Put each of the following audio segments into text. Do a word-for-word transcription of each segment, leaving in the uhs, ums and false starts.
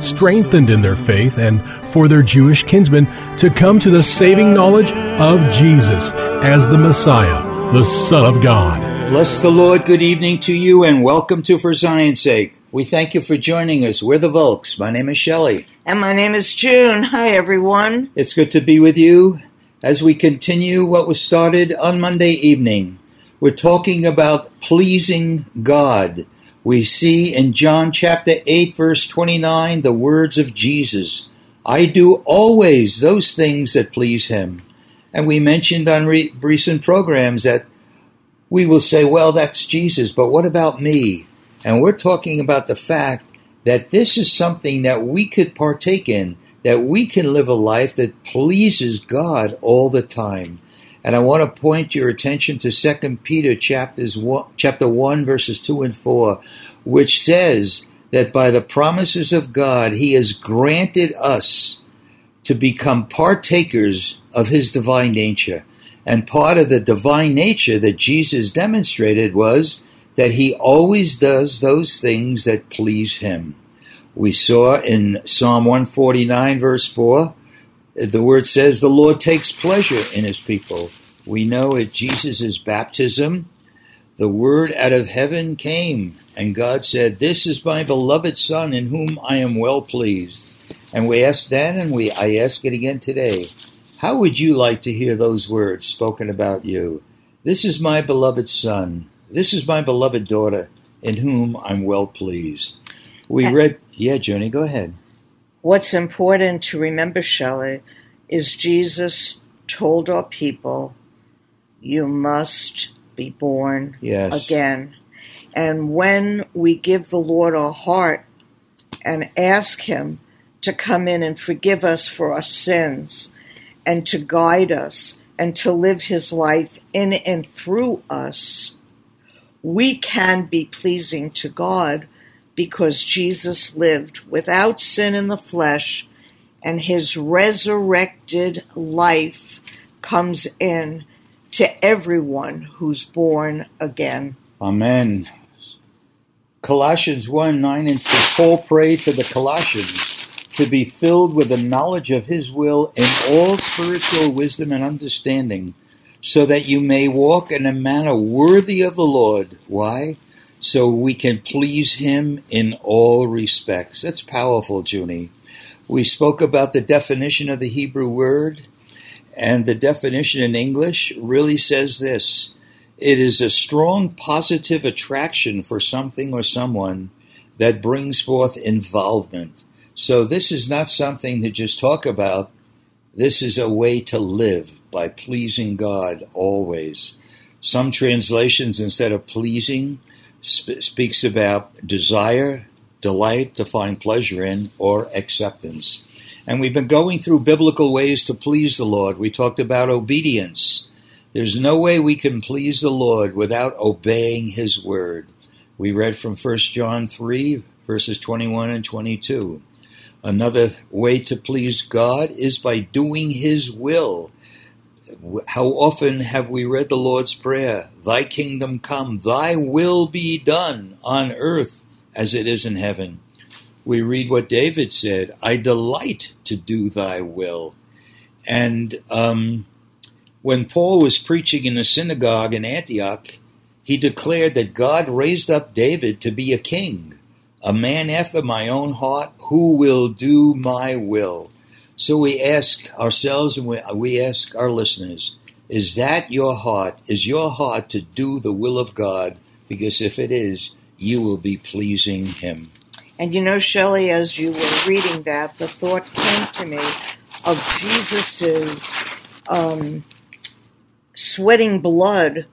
strengthened in their faith and for their Jewish kinsmen to come to the saving knowledge of Jesus as the Messiah, the Son of God. Bless the Lord. Good evening to you and welcome to For Zion's Sake. We thank you for joining us. We're the Volks. My name is Shelley. And my name is June. Hi, everyone. It's good to be with you as we continue what was started on Monday evening. We're talking about pleasing God. We see in John chapter eight, verse twenty-nine, the words of Jesus, "I do always those things that please him." And we mentioned on re- recent programs that we will say, well, that's Jesus, but what about me? And we're talking about the fact that this is something that we could partake in, that we can live a life that pleases God all the time. And I want to point your attention to Second Peter chapter one, verses two and four, which says that by the promises of God, he has granted us to become partakers of his divine nature. And part of the divine nature that Jesus demonstrated was that he always does those things that please him. We saw in Psalm one forty-nine, verse four, the word says the Lord takes pleasure in his people. We know at Jesus' baptism, the word out of heaven came, and God said, "This is my beloved Son in whom I am well pleased." And we asked that, and we I ask it again today. How would you like to hear those words spoken about you? This is my beloved Son. This is my beloved daughter in whom I'm well pleased. We read, yeah, Journey, go ahead. What's important to remember, Shelley, is Jesus told our people, you must be born yes. again. And when we give the Lord our heart and ask him to come in and forgive us for our sins and to guide us and to live his life in and through us, we can be pleasing to God, because Jesus lived without sin in the flesh, and his resurrected life comes in to everyone who's born again. Amen. Colossians one, nine and ten, Paul prayed for the Colossians to be filled with the knowledge of his will in all spiritual wisdom and understanding, so that you may walk in a manner worthy of the Lord. Why? So we can please him in all respects. That's powerful, Junie. We spoke about the definition of the Hebrew word, and the definition in English really says this: it is a strong positive attraction for something or someone that brings forth involvement. So this is not something to just talk about. This is a way to live by pleasing God always. Some translations, instead of pleasing, speaks about desire, delight to find pleasure in, or acceptance. And we've been going through biblical ways to please the Lord. We talked about obedience. There's no way we can please the Lord without obeying his word. We read from First John three, verses twenty-one and twenty-two. Another way to please God is by doing his will. How often have we read the Lord's Prayer? Thy kingdom come, thy will be done on earth as it is in heaven. We read what David said, I delight to do thy will. And um, when Paul was preaching in the synagogue in Antioch, he declared that God raised up David to be a king, a man after my own heart who will do my will. So we ask ourselves and we, we ask our listeners, is that your heart? Is your heart to do the will of God? Because if it is, you will be pleasing him. And you know, Shelley, as you were reading that, the thought came to me of Jesus's um, sweating blood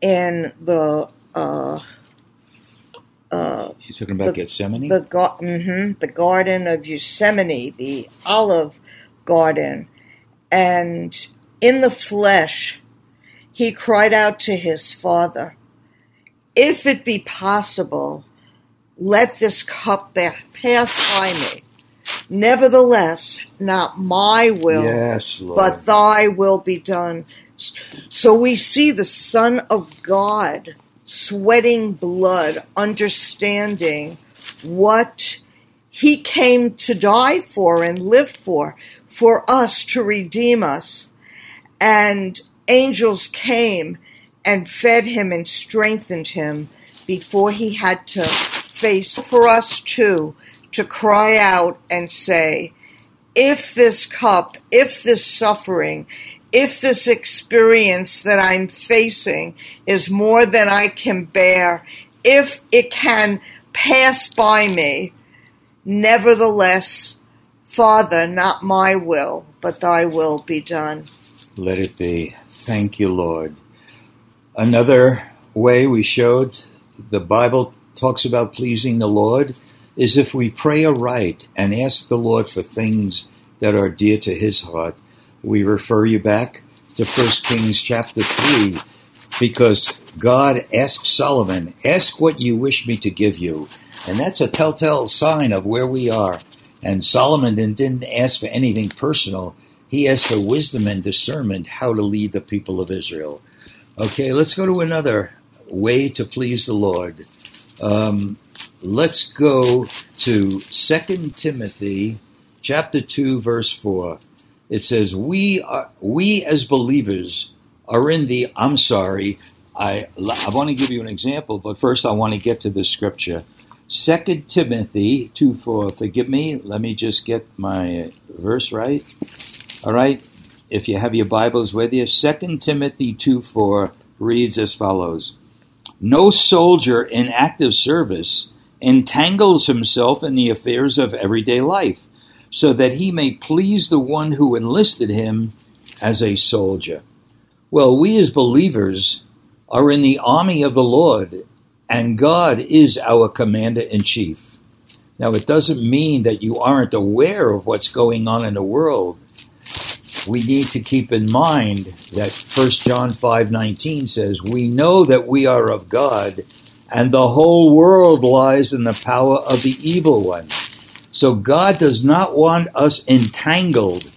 in the... Uh, uh, You're talking about the, Gethsemane? The, mm-hmm, the Garden of Gethsemane, the Olive Garden. And in the flesh, he cried out to his Father, if it be possible, let this cup pass by me. Nevertheless, not my will, yes, Lord, but thy will be done. So we see the Son of God sweating blood, understanding what he came to die for and live for, for us, to redeem us. And angels came and fed him and strengthened him before he had to face for us too, to cry out and say, if this cup, if this suffering, if this experience that I'm facing is more than I can bear, if it can pass by me, nevertheless, Father, not my will, but thy will be done. Let it be. Thank you, Lord. Another way we showed the Bible talks about pleasing the Lord is if we pray aright and ask the Lord for things that are dear to his heart. We refer you back to First Kings chapter three, because God asked Solomon, ask what you wish me to give you. And that's a telltale sign of where we are. And Solomon didn't ask for anything personal. He asked for wisdom and discernment, how to lead the people of Israel. Okay, let's go to another way to please the Lord. Um, let's go to Second Timothy chapter two, verse four. It says, we are, we as believers are in the, I'm sorry, I, I want to give you an example, but first I want to get to the scripture. Second Timothy two four, forgive me, let me just get my verse right. All right, if you have your Bibles with you, Second Timothy two four reads as follows. No soldier in active service entangles himself in the affairs of everyday life, so that he may please the one who enlisted him as a soldier. Well, we as believers are in the army of the Lord, and God is our commander-in-chief. Now, it doesn't mean that you aren't aware of what's going on in the world. We need to keep in mind that First John five nineteen says, we know that we are of God, and the whole world lies in the power of the evil one. So God does not want us entangled,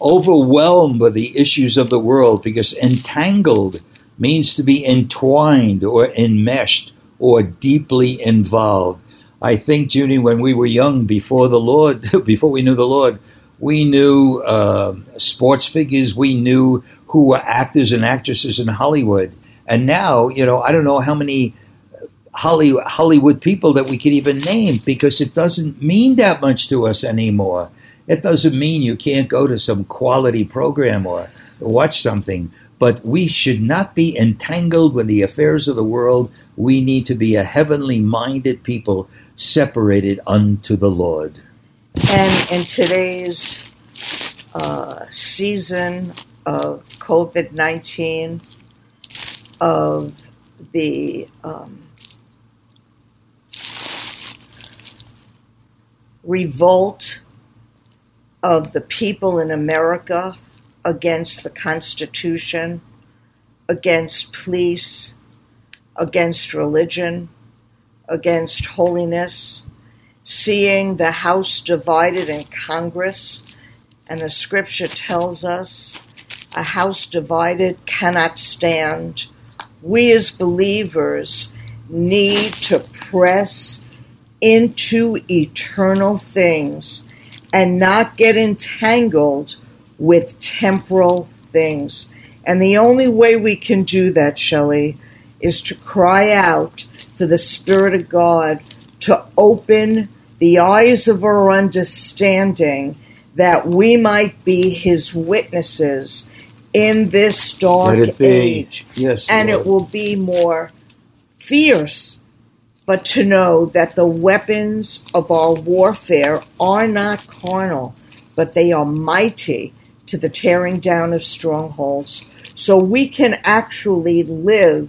overwhelmed with the issues of the world, because entangled means to be entwined or enmeshed or deeply involved. I think, Judy, when we were young, before the Lord, before we knew the Lord, we knew uh, sports figures, we knew who were actors and actresses in Hollywood. And now, you know, I don't know how many Hollywood people that we could even name, because it doesn't mean that much to us anymore. It doesn't mean you can't go to some quality program or watch something, but we should not be entangled with the affairs of the world. We need to be a heavenly minded people, separated unto the Lord. And in today's uh, season of COVID nineteen, of the um, revolt of the people in America against the Constitution, against police, against religion, against holiness, seeing the House divided in Congress, and the scripture tells us a house divided cannot stand. We as believers need to press into eternal things and not get entangled with temporal things. And the only way we can do that, Shelley, is to cry out for the Spirit of God to open the eyes of our understanding, that we might be his witnesses in this dark age. Yes, and Lord. It will be more fierce, but to know that the weapons of our warfare are not carnal, but they are mighty to the tearing down of strongholds. So we can actually live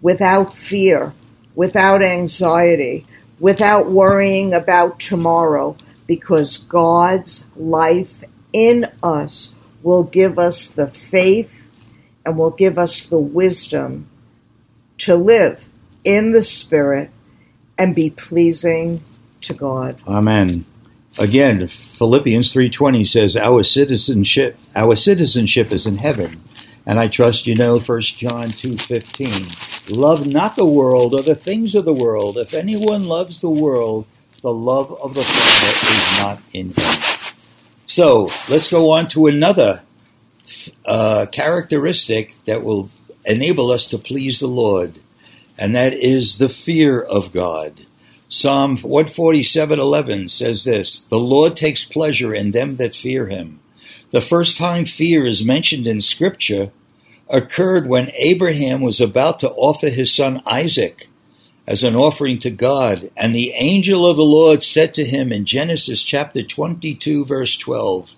without fear, without anxiety, without worrying about tomorrow, because God's life in us will give us the faith and will give us the wisdom to live in the Spirit and be pleasing to God. Amen. Again, Philippians three twenty says, our citizenship, our citizenship is in heaven. And I trust you know First John two fifteen, love not the world or the things of the world. If anyone loves the world, the love of the Father is not in him. So let's go on to another uh, characteristic that will enable us to please the Lord, and that is the fear of God. Psalm one forty-seven eleven says this, the Lord takes pleasure in them that fear him. The first time fear is mentioned in Scripture occurred when Abraham was about to offer his son Isaac as an offering to God. And the angel of the Lord said to him in Genesis chapter twenty-two, verse twelve,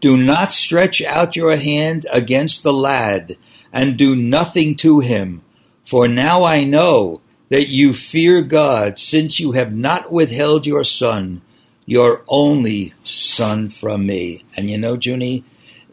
do not stretch out your hand against the lad and do nothing to him. For now I know that you fear God, since you have not withheld your son, your only son, from me. And you know, Junie,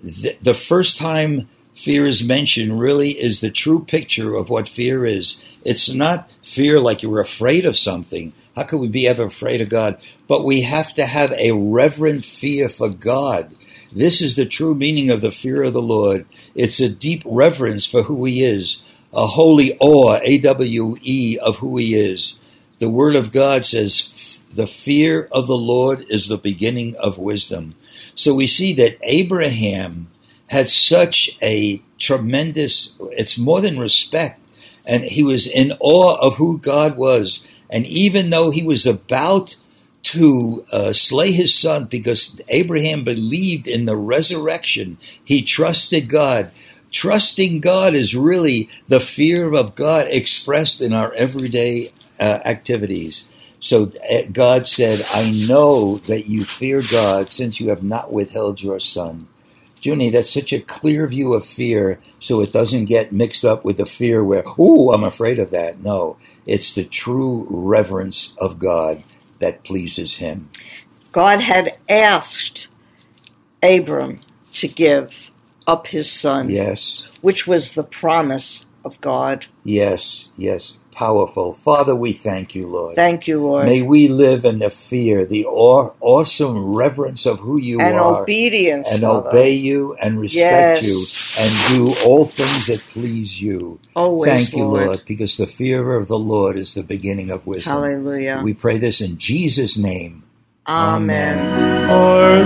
th- the first time fear is mentioned really is the true picture of what fear is. It's not fear like you're afraid of something. How could we be ever afraid of God? But we have to have a reverent fear for God. This is the true meaning of the fear of the Lord. It's a deep reverence for who he is, a holy awe, A W E, of who he is. The Word of God says, the fear of the Lord is the beginning of wisdom. So we see that Abraham had such a tremendous, it's more than respect, and he was in awe of who God was. And even though he was about to uh, slay his son, because Abraham believed in the resurrection, he trusted God. Trusting God is really the fear of God expressed in our everyday uh, activities. So God said, I know that you fear God, since you have not withheld your son. Junie, that's such a clear view of fear, so it doesn't get mixed up with the fear where, oh, I'm afraid of that. No, it's the true reverence of God that pleases him. God had asked Abram to give up his son. Yes. Which was the promise of God. Yes, yes. Powerful. Father, we thank you, Lord. Thank you, Lord. May we live in the fear, the aw- awesome reverence of who you and are. And obedience, And Father. Obey you and respect yes. you and do all things that please you. Always, Thank you, Lord. Lord, because the fear of the Lord is the beginning of wisdom. Hallelujah. We pray this in Jesus' name. Amen. Amen.